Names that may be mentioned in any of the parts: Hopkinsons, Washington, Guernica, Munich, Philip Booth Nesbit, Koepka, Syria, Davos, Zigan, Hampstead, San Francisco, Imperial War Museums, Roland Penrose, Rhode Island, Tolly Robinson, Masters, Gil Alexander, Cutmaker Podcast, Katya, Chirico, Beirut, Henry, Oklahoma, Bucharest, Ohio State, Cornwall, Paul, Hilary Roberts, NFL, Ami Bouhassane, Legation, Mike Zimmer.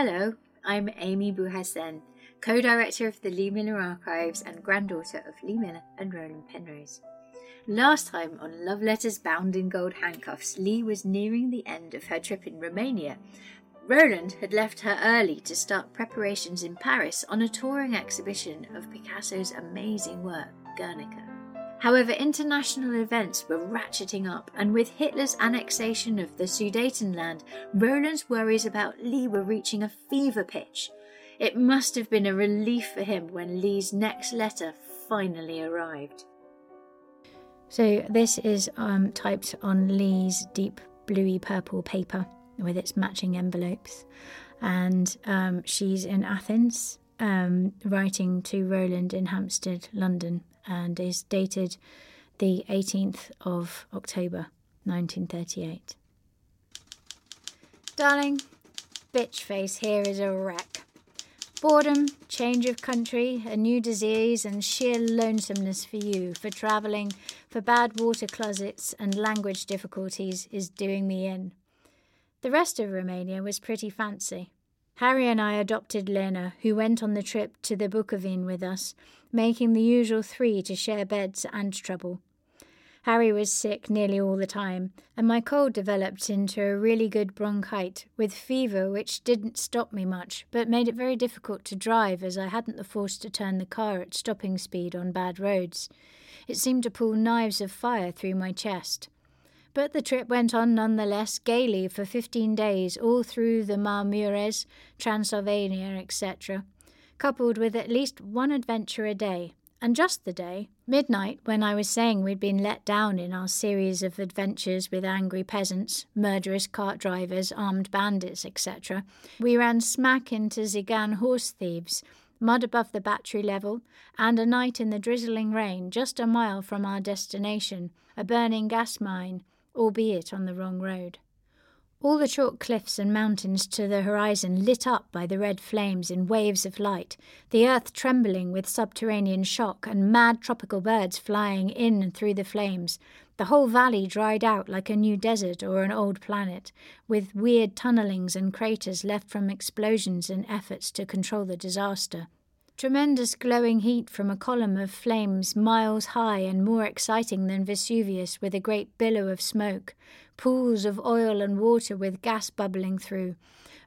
Hello, I'm Ami Bouhassane, co-director of the Lee Miller Archives and granddaughter of Lee Miller and Roland Penrose. Last time on Love Letters Bound in Gold Handcuffs, Lee was nearing the end of her trip in Romania. Roland had left her early to start preparations in Paris on a touring exhibition of Picasso's amazing work, Guernica. However, international events were ratcheting up, and with Hitler's annexation of the Sudetenland, Roland's worries about Lee were reaching a fever pitch. It must have been a relief for him when Lee's next letter finally arrived. So this is typed on Lee's deep bluey-purple paper with its matching envelopes, and she's in Athens, writing to Roland in Hampstead, London, and is dated the 18th of October, 1938. Darling, bitch face here is a wreck. Boredom, change of country, a new disease and sheer lonesomeness for you, for travelling, for bad water closets and language difficulties is doing me in. The rest of Romania was pretty fancy. Harry and I adopted Lena, who went on the trip to the Bukovina with us, making the usual three to share beds and trouble. Harry was sick nearly all the time, and my cold developed into a really good bronchite, with fever which didn't stop me much, but made it very difficult to drive as I hadn't the force to turn the car at stopping speed on bad roads. It seemed to pull knives of fire through my chest. But the trip went on nonetheless gaily for 15 days, all through the Maramureș, Transylvania, etc., coupled with at least one adventure a day. And just the day, midnight, when I was saying we'd been let down in our series of adventures with angry peasants, murderous cart drivers, armed bandits, etc., we ran smack into Zigan horse thieves, mud above the battery level, and a night in the drizzling rain just a mile from our destination, a burning gas mine, albeit on the wrong road. All the chalk cliffs and mountains to the horizon lit up by the red flames in waves of light, the earth trembling with subterranean shock and mad tropical birds flying in and through the flames, the whole valley dried out like a new desert or an old planet, with weird tunnellings and craters left from explosions and efforts to control the disaster. Tremendous glowing heat from a column of flames miles high and more exciting than Vesuvius with a great billow of smoke, pools of oil and water with gas bubbling through,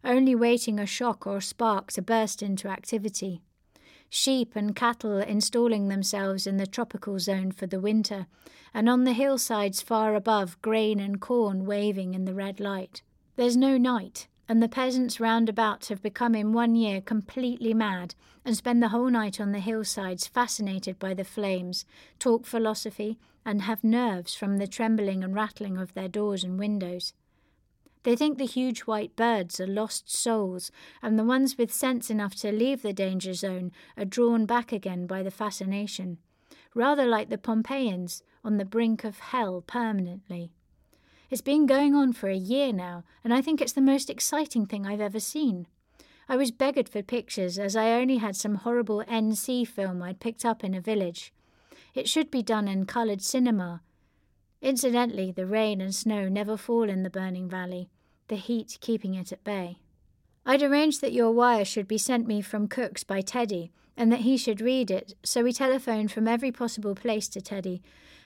only waiting a shock or spark to burst into activity. Sheep and cattle installing themselves in the tropical zone for the winter, and on the hillsides far above grain and corn waving in the red light. There's no night, and the peasants round about have become in 1 year completely mad and spend the whole night on the hillsides fascinated by the flames, talk philosophy, and have nerves from the trembling and rattling of their doors and windows. They think the huge white birds are lost souls, and the ones with sense enough to leave the danger zone are drawn back again by the fascination, rather like the Pompeians on the brink of hell permanently. It's been going on for a year now, and I think it's the most exciting thing I've ever seen. I was beggared for pictures, as I only had some horrible NC film I'd picked up in a village. It should be done in coloured cinema. Incidentally, the rain and snow never fall in the burning valley, the heat keeping it at bay. I'd arranged that your wire should be sent me from Cook's by Teddy, and that he should read it, so we telephoned from every possible place to Teddy,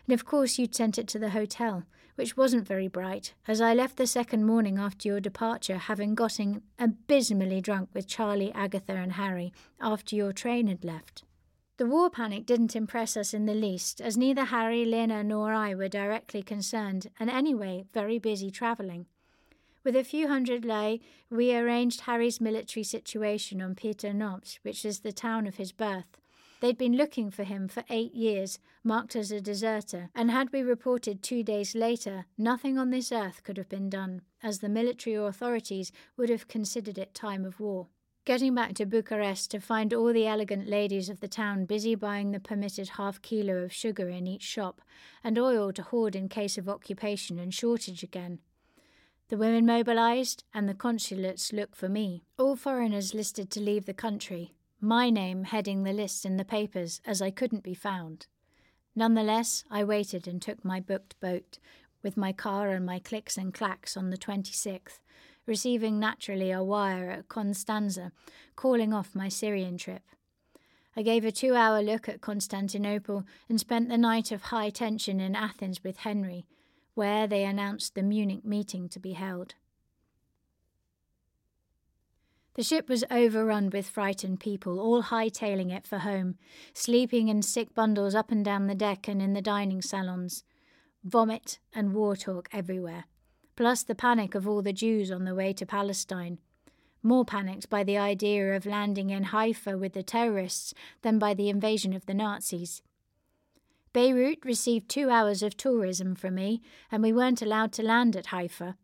and of course you'd sent it to the hotel, which wasn't very bright, as I left the second morning after your departure, having gotten abysmally drunk with Charlie, Agatha and Harry after your train had left. The war panic didn't impress us in the least, as neither Harry, Lena nor I were directly concerned, and anyway very busy travelling. With a few hundred lei, we arranged Harry's military situation on Peter Knops, which is the town of his birth. They'd been looking for him for 8 years, marked as a deserter, and had we reported 2 days later, nothing on this earth could have been done, as the military authorities would have considered it time of war. Getting back to Bucharest to find all the elegant ladies of the town busy buying the permitted ½ kilo of sugar in each shop, and oil to hoard in case of occupation and shortage again. The women mobilised, and the consulates looked for me. All foreigners listed to leave the country, my name heading the list in the papers, as I couldn't be found. Nonetheless, I waited and took my booked boat, with my car and my clicks and clacks, on the 26th, receiving naturally a wire at Constanza, calling off my Syrian trip. I gave a 2-hour look at Constantinople and spent the night of high tension in Athens with Henry, where they announced the Munich meeting to be held. The ship was overrun with frightened people, all hightailing it for home, sleeping in sick bundles up and down the deck and in the dining salons. Vomit and war talk everywhere, plus the panic of all the Jews on the way to Palestine. More panicked by the idea of landing in Haifa with the terrorists than by the invasion of the Nazis. Beirut received 2 hours of tourism from me, and we weren't allowed to land at Haifa.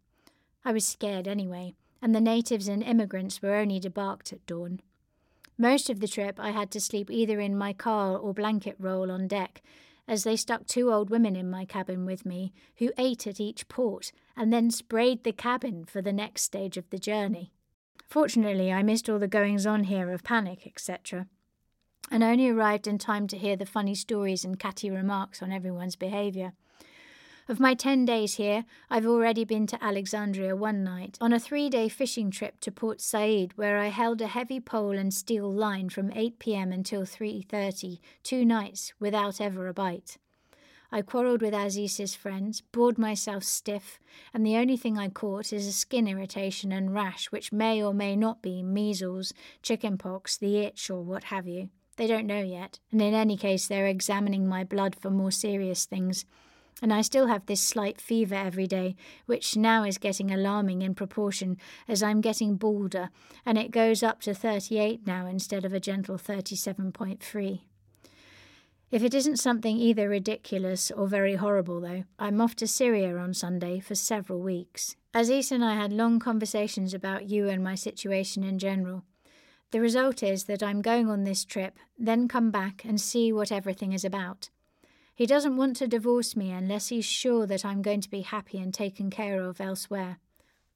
I was scared anyway, and the natives and immigrants were only debarked at dawn. Most of the trip I had to sleep either in my car or blanket roll on deck, as they stuck 2 old women in my cabin with me, who ate at each port and then sprayed the cabin for the next stage of the journey. Fortunately, I missed all the goings-on here of panic, etc., and only arrived in time to hear the funny stories and catty remarks on everyone's behaviour. Of my 10 days here, I've already been to Alexandria one night, on a 3-day fishing trip to Port Said, where I held a heavy pole and steel line from 8 p.m. until 3:30, 2 nights, without ever a bite. I quarrelled with Aziz's friends, bored myself stiff, and the only thing I caught is a skin irritation and rash, which may or may not be measles, chickenpox, the itch, or what have you. They don't know yet, and in any case they're examining my blood for more serious things. And I still have this slight fever every day, which now is getting alarming in proportion as I'm getting balder, and it goes up to 38 now instead of a gentle 37.3. If it isn't something either ridiculous or very horrible, though, I'm off to Syria on Sunday for several weeks. Aziz and I had long conversations about you and my situation in general. The result is that I'm going on this trip, then come back and see what everything is about. He doesn't want to divorce me unless he's sure that I'm going to be happy and taken care of elsewhere.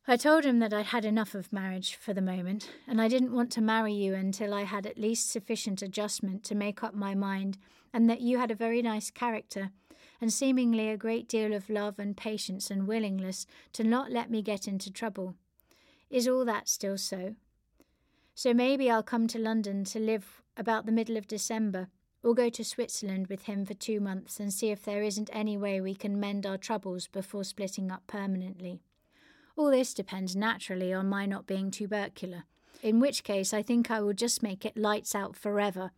I told him that I'd had enough of marriage for the moment, and I didn't want to marry you until I had at least sufficient adjustment to make up my mind, and that you had a very nice character, and seemingly a great deal of love and patience and willingness to not let me get into trouble. Is all that still so? So maybe I'll come to London to live about the middle of December, or go to Switzerland with him for 2 months and see if there isn't any way we can mend our troubles before splitting up permanently. All this depends naturally on my not being tubercular, in which case I think I will just make it lights out forever,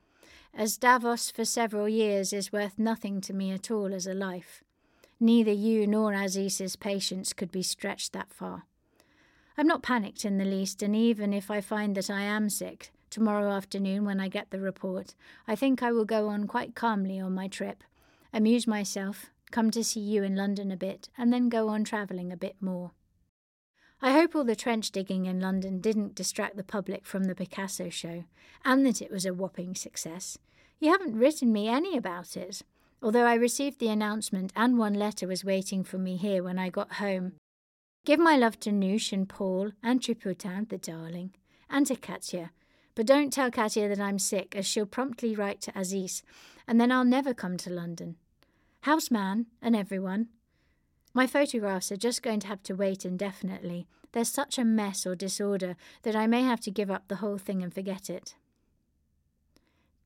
as Davos for several years is worth nothing to me at all as a life. Neither you nor Aziz's patience could be stretched that far. I'm not panicked in the least, and even if I find that I am sick, tomorrow afternoon when I get the report, I think I will go on quite calmly on my trip, amuse myself, come to see you in London a bit, and then go on travelling a bit more. I hope all the trench digging in London didn't distract the public from the Picasso show, and that it was a whopping success. You haven't written me any about it, although I received the announcement and one letter was waiting for me here when I got home. Give my love to Noosh and Paul, and Triputin, the darling, and to Katya, but don't tell Katya that I'm sick, as she'll promptly write to Aziz, and then I'll never come to London. Houseman and everyone. My photographs are just going to have to wait indefinitely. They're such a mess or disorder that I may have to give up the whole thing and forget it.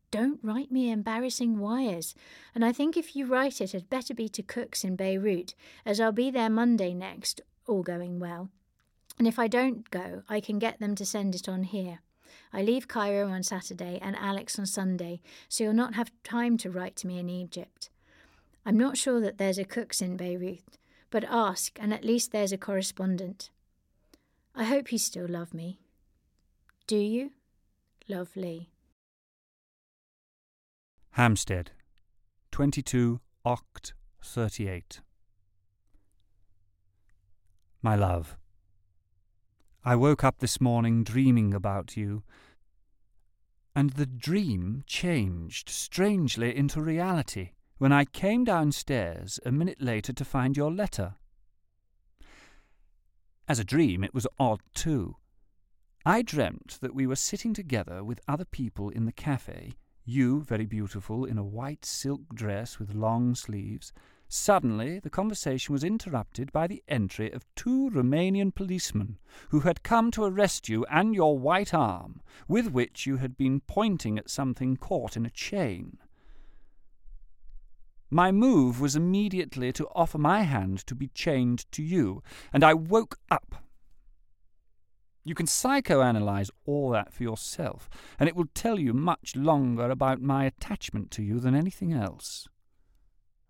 Don't write me embarrassing wires, and I think if you write it, it'd better be to Cook's in Beirut, as I'll be there Monday next, all going well. And if I don't go, I can get them to send it on here. I leave Cairo on Saturday and Alex on Sunday, so you'll not have time to write to me in Egypt. I'm not sure that there's a Cook's in Beirut, but ask, and at least there's a correspondent. I hope you still love me. Do you? Lovely. Hampstead, 22 Oct 38. My love, I woke up this morning dreaming about you, and the dream changed strangely into reality when I came downstairs a minute later to find your letter. As a dream, it was odd too. I dreamt that we were sitting together with other people in the cafe, you very beautiful in a white silk dress with long sleeves, Suddenly the conversation was interrupted by the entry of two Romanian policemen who had come to arrest you and your white arm, with which you had been pointing at something caught in a chain. My move was immediately to offer my hand to be chained to you, and I woke up. You can psychoanalyze all that for yourself, and it will tell you much longer about my attachment to you than anything else.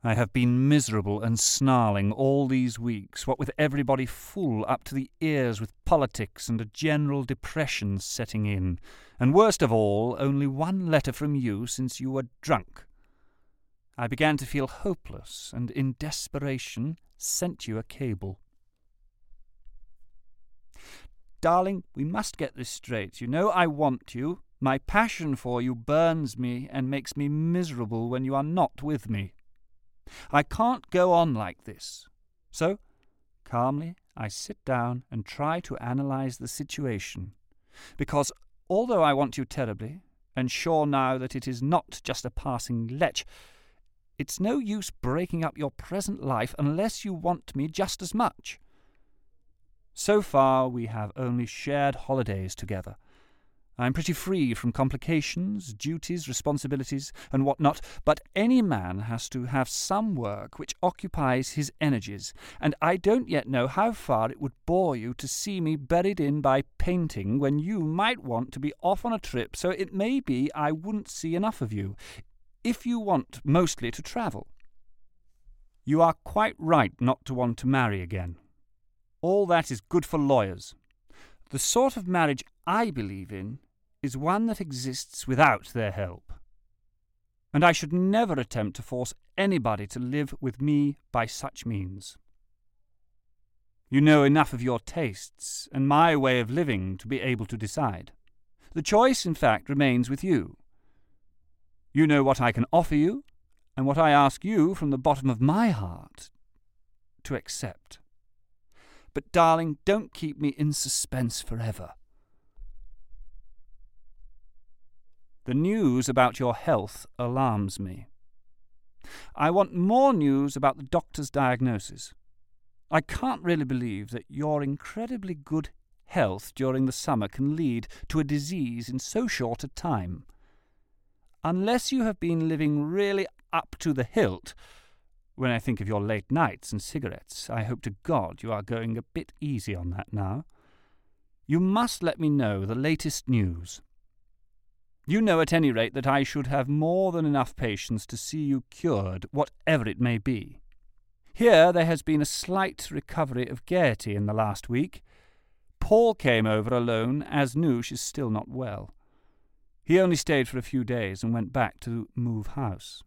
I have been miserable and snarling all these weeks, what with everybody full up to the ears with politics and a general depression setting in, and worst of all, only one letter from you since you were drunk. I began to feel hopeless, and in desperation sent you a cable. Darling, we must get this straight. You know I want you. My passion for you burns me and makes me miserable when you are not with me. I can't go on like this. So, calmly, I sit down and try to analyse the situation. Because, although I want you terribly, and sure now that it is not just a passing lech, it's no use breaking up your present life unless you want me just as much. So far we have only shared holidays together. I'm pretty free from complications, duties, responsibilities, and what not, but any man has to have some work which occupies his energies, and I don't yet know how far it would bore you to see me buried in by painting when you might want to be off on a trip, so it may be I wouldn't see enough of you, if you want mostly to travel. You are quite right not to want to marry again. All that is good for lawyers. The sort of marriage I believe in is one that exists without their help. And I should never attempt to force anybody to live with me by such means. You know enough of your tastes and my way of living to be able to decide. The choice, in fact, remains with you. You know what I can offer you, and what I ask you from the bottom of my heart to accept. But, darling, don't keep me in suspense forever. The news about your health alarms me. I want more news about the doctor's diagnosis. I can't really believe that your incredibly good health during the summer can lead to a disease in so short a time. Unless you have been living really up to the hilt, when I think of your late nights and cigarettes, I hope to God you are going a bit easy on that now. You must let me know the latest news. You know at any rate that I should have more than enough patience to see you cured, whatever it may be. Here there has been a slight recovery of gaiety in the last week. Paul came over alone, as Noosh is still not well. He only stayed for a few days and went back to move house.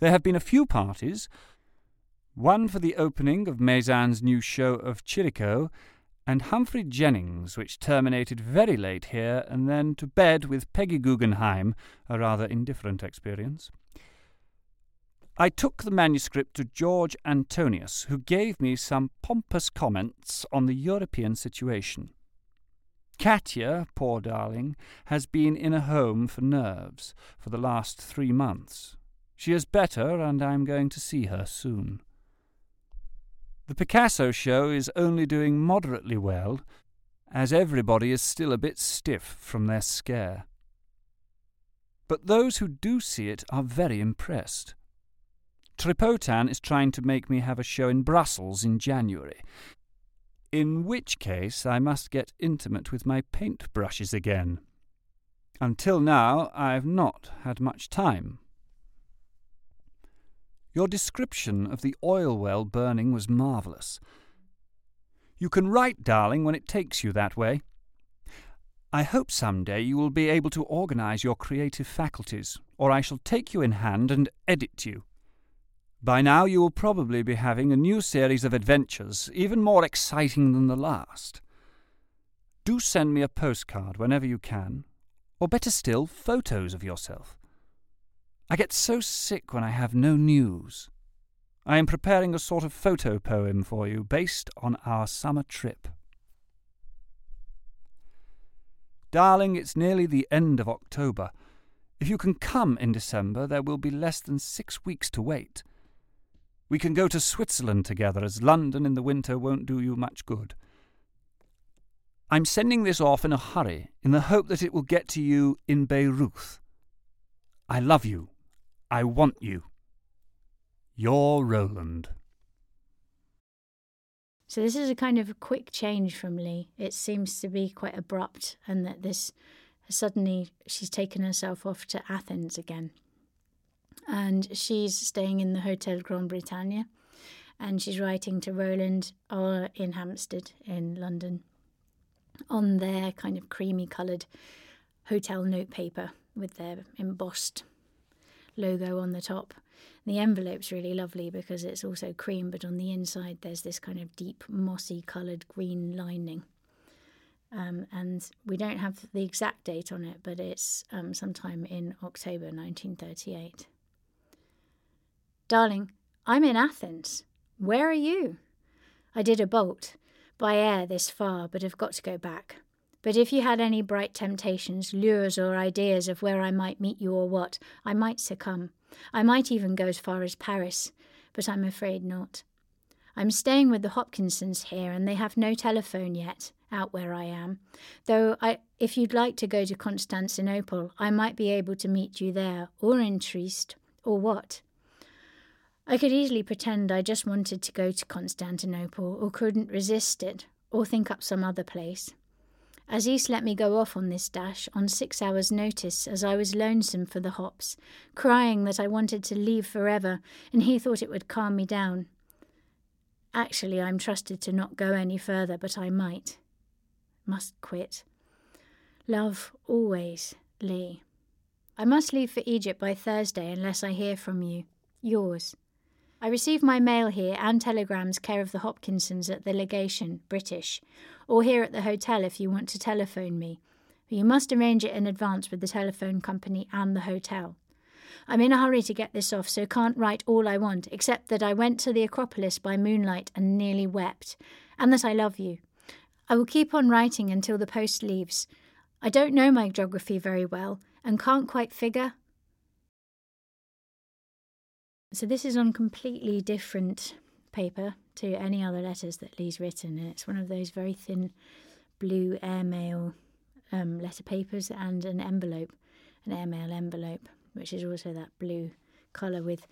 There have been a few parties, one for the opening of Maizan's new show of Chirico, and Humphrey Jennings, which terminated very late here, and then to bed with Peggy Guggenheim, a rather indifferent experience. I took the manuscript to George Antonius, who gave me some pompous comments on the European situation. Katya, poor darling, has been in a home for nerves for the last 3 months. She is better, and I am going to see her soon. The Picasso show is only doing moderately well, as everybody is still a bit stiff from their scare. But those who do see it are very impressed. Tripotan is trying to make me have a show in Brussels in January, in which case I must get intimate with my paintbrushes again. Until now I have not had much time. Your description of the oil well burning was marvellous. You can write, darling, when it takes you that way. I hope some day you will be able to organise your creative faculties, or I shall take you in hand and edit you. By now you will probably be having a new series of adventures, even more exciting than the last. Do send me a postcard whenever you can, or better still, photos of yourself. I get so sick when I have no news. I am preparing a sort of photo poem for you based on our summer trip. Darling, it's nearly the end of October. If you can come in December, there will be less than 6 weeks to wait. We can go to Switzerland together, as London in the winter won't do you much good. I'm sending this off in a hurry, in the hope that it will get to you in Beirut. I love you. I want you. Your Roland. So this is a kind of a quick change from Lee. It seems to be quite abrupt, and that this suddenly she's taken herself off to Athens again. And she's staying in the Hotel Grand Britannia, and she's writing to Roland in Hampstead in London on their kind of creamy-coloured hotel notepaper with their embossed logo on the top. The envelope's really lovely because it's also cream, but on the inside there's this kind of deep, mossy-coloured green lining. And we don't have the exact date on it, but it's sometime in October 1938. Darling, I'm in Athens. Where are you? I did a bolt, by air this far, but have got to go back. But if you had any bright temptations, lures or ideas of where I might meet you or what, I might succumb. I might even go as far as Paris, but I'm afraid not. I'm staying with the Hopkinsons here, and they have no telephone yet, out where I am. Though if you'd like to go to Constantinople, I might be able to meet you there, or in Trieste, or what. I could easily pretend I just wanted to go to Constantinople, or couldn't resist it, or think up some other place. Aziz let me go off on this dash on 6 hours' notice, as I was lonesome for the hops, crying that I wanted to leave forever, and he thought it would calm me down. Actually, I'm trusted to not go any further, but I might. Must quit. Love, always, Lee. I must leave for Egypt by Thursday unless I hear from you. Yours. I receive my mail here and telegrams care of the Hopkinsons at the legation, British, or here at the hotel if you want to telephone me. But you must arrange it in advance with the telephone company and the hotel. I'm in a hurry to get this off, so can't write all I want, except that I went to the Acropolis by moonlight and nearly wept, and that I love you. I will keep on writing until the post leaves. I don't know my geography very well, and can't quite figure... So this is on completely different paper to any other letters that Lee's written. And it's one of those very thin blue airmail letter papers and an envelope, an airmail envelope, which is also that blue colour with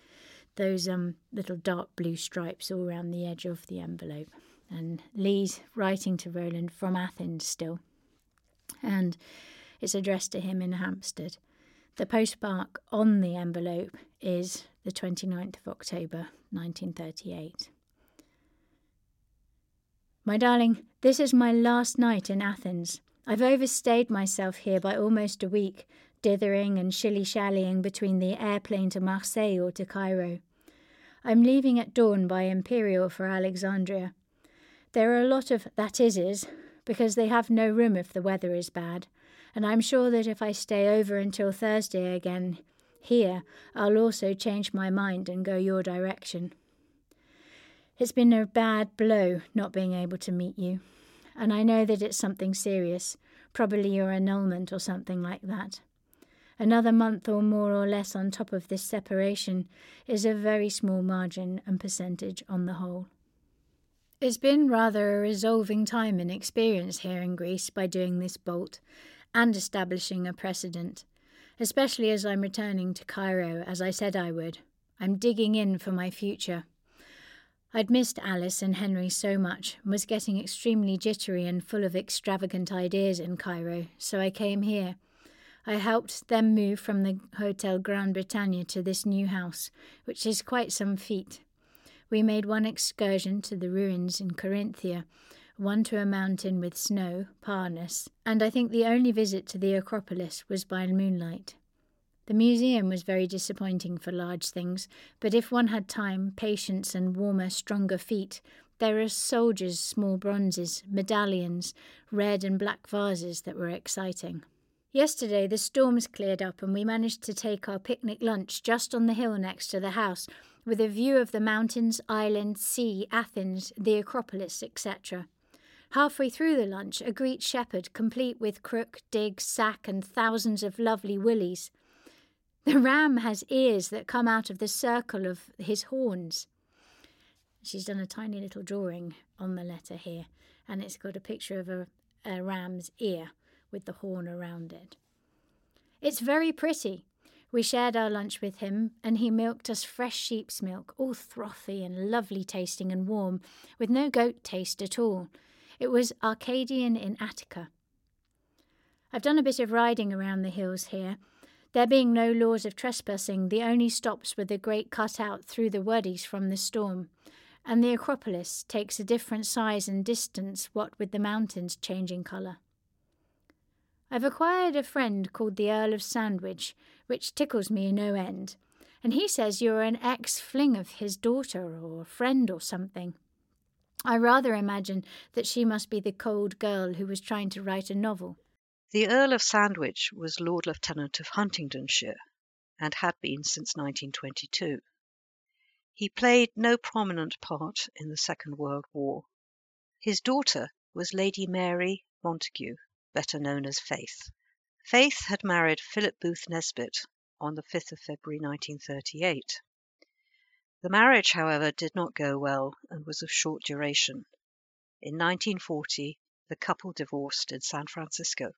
those little dark blue stripes all around the edge of the envelope. And Lee's writing to Roland from Athens still. And it's addressed to him in Hampstead. The postmark on the envelope is the 29th of October, 1938. My darling, this is my last night in Athens. I've overstayed myself here by almost a week, dithering and shilly-shallying between the airplane to Marseille or to Cairo. I'm leaving at dawn by Imperial for Alexandria. There are a lot of that is, because they have no room if the weather is bad, and I'm sure that if I stay over until Thursday again here, I'll also change my mind and go your direction. It's been a bad blow not being able to meet you, and I know that it's something serious, probably your annulment or something like that. Another month or more or less on top of this separation is a very small margin and percentage on the whole. It's been rather a resolving time in experience here in Greece by doing this bolt and establishing a precedent, especially as I'm returning to Cairo, as I said I would. I'm digging in for my future. I'd missed Alice and Henry so much, and was getting extremely jittery and full of extravagant ideas in Cairo, so I came here. I helped them move from the Hotel Grand Britannia to this new house, which is quite some feat. We made one excursion to the ruins in Corinthia, one to a mountain with snow, Parnas, and I think the only visit to the Acropolis was by moonlight. The museum was very disappointing for large things, but if one had time, patience and warmer, stronger feet, there are soldiers' small bronzes, medallions, red and black vases that were exciting. Yesterday the storms cleared up and we managed to take our picnic lunch just on the hill next to the house, with a view of the mountains, island, sea, Athens, the Acropolis, etc. Halfway through the lunch, a Greek shepherd, complete with crook, dig, sack, and thousands of lovely willies. The ram has ears that come out of the circle of his horns. She's done a tiny little drawing on the letter here, and it's got a picture of a ram's ear with the horn around it. It's very pretty. We shared our lunch with him, and he milked us fresh sheep's milk, all frothy and lovely tasting and warm, with no goat taste at all. It was Arcadian in Attica. I've done a bit of riding around the hills here. There being no laws of trespassing, the only stops were the great cut-out through the wadis from the storm, and the Acropolis takes a different size and distance, what with the mountains changing colour. I've acquired a friend called the Earl of Sandwich, which tickles me no end, and he says you're an ex-fling of his daughter or a friend or something. I rather imagine that she must be the cold girl who was trying to write a novel. The Earl of Sandwich was Lord Lieutenant of Huntingdonshire, and had been since 1922. He played no prominent part in the Second World War. His daughter was Lady Mary Montagu, better known as Faith. Faith had married Philip Booth Nesbit on the 5th of February 1938. The marriage, however, did not go well and was of short duration. In 1940, the couple divorced in San Francisco.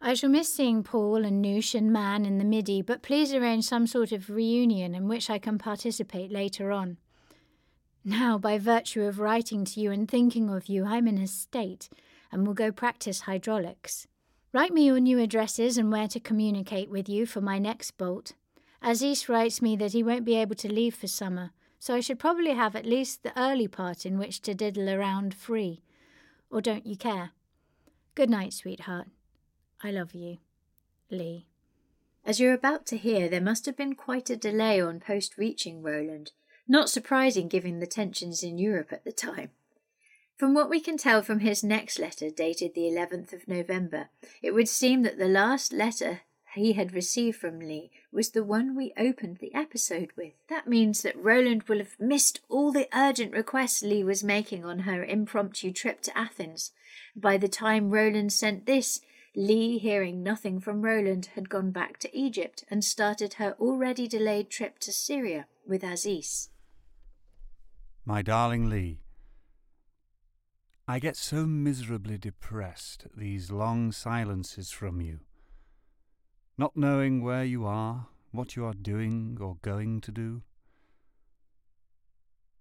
I shall miss seeing Paul and Noosh and Man in the Midi, but please arrange some sort of reunion in which I can participate later on. Now, by virtue of writing to you and thinking of you, I'm in a state and will go practice hydraulics. Write me your new addresses and where to communicate with you for my next bolt. Aziz writes me that he won't be able to leave for summer, so I should probably have at least the early part in which to diddle around free. Or don't you care? Good night, sweetheart. I love you. Lee. As you're about to hear, there must have been quite a delay on post reaching Roland, not surprising given the tensions in Europe at the time. From what we can tell from his next letter, dated the 11th of November, it would seem that the last letter he had received from Lee was the one we opened the episode with. That means that Roland will have missed all the urgent requests Lee was making on her impromptu trip to Athens. By the time Roland sent this, Lee, hearing nothing from Roland, had gone back to Egypt and started her already delayed trip to Syria with Aziz. My darling Lee, I get so miserably depressed at these long silences from you. Not knowing where you are, what you are doing or going to do.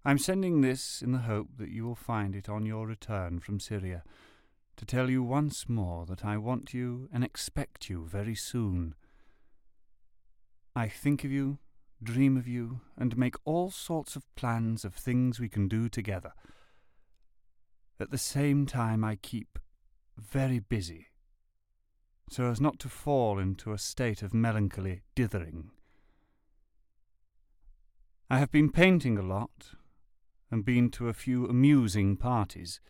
I'm sending this in the hope that you will find it on your return from Syria, to tell you once more that I want you and expect you very soon. I think of you, dream of you, and make all sorts of plans of things we can do together. At the same time, I keep very busy, so as not to fall into a state of melancholy dithering. I have been painting a lot, and been to a few amusing parties.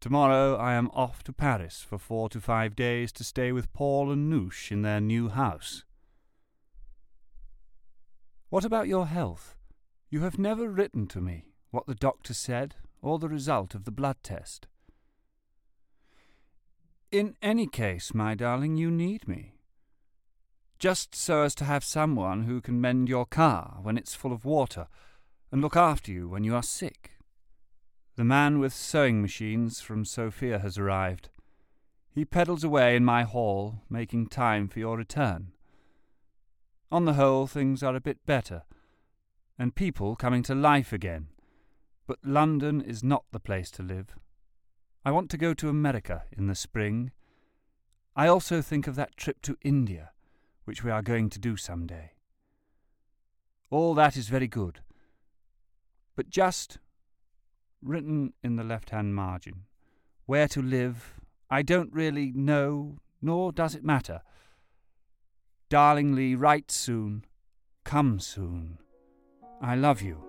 Tomorrow I am off to Paris for 4 to 5 days to stay with Paul and Noosh in their new house. What about your health? You have never written to me what the doctor said or the result of the blood test. In any case, my darling, you need me. Just so as to have someone who can mend your car when it's full of water and look after you when you are sick. The man with sewing machines from Sofia has arrived. He pedals away in my hall, making time for your return. On the whole, things are a bit better, and people coming to life again. But London is not the place to live. I want to go to America in the spring. I also think of that trip to India, which we are going to do some day. All that is very good, but just written in the left-hand margin. Where to live, I don't really know, nor does it matter. Darling Lee, write soon. Come soon. I love you.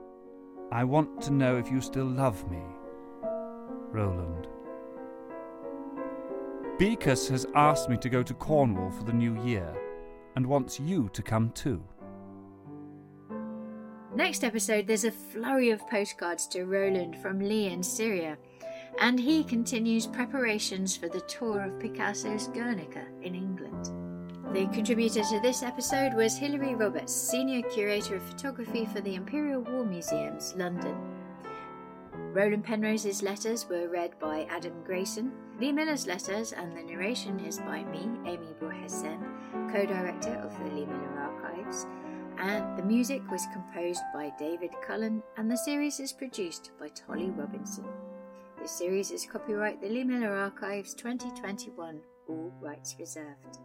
I want to know if you still love me. Roland. Beakus has asked me to go to Cornwall for the new year, and wants you to come too. Next episode, there's a flurry of postcards to Roland from Lee in Syria, and he continues preparations for the tour of Picasso's Guernica in England. The contributor to this episode was Hilary Roberts, Senior Curator of Photography for the Imperial War Museums, London. Roland Penrose's letters were read by Adam Grayson. Lee Miller's letters and the narration is by me, Ami Bouhassane, co-director of the Lee Miller Archives, and the music was composed by David Cullen, and the series is produced by Tolly Robinson. This series is copyright the Lee Miller Archives 2021, all rights reserved.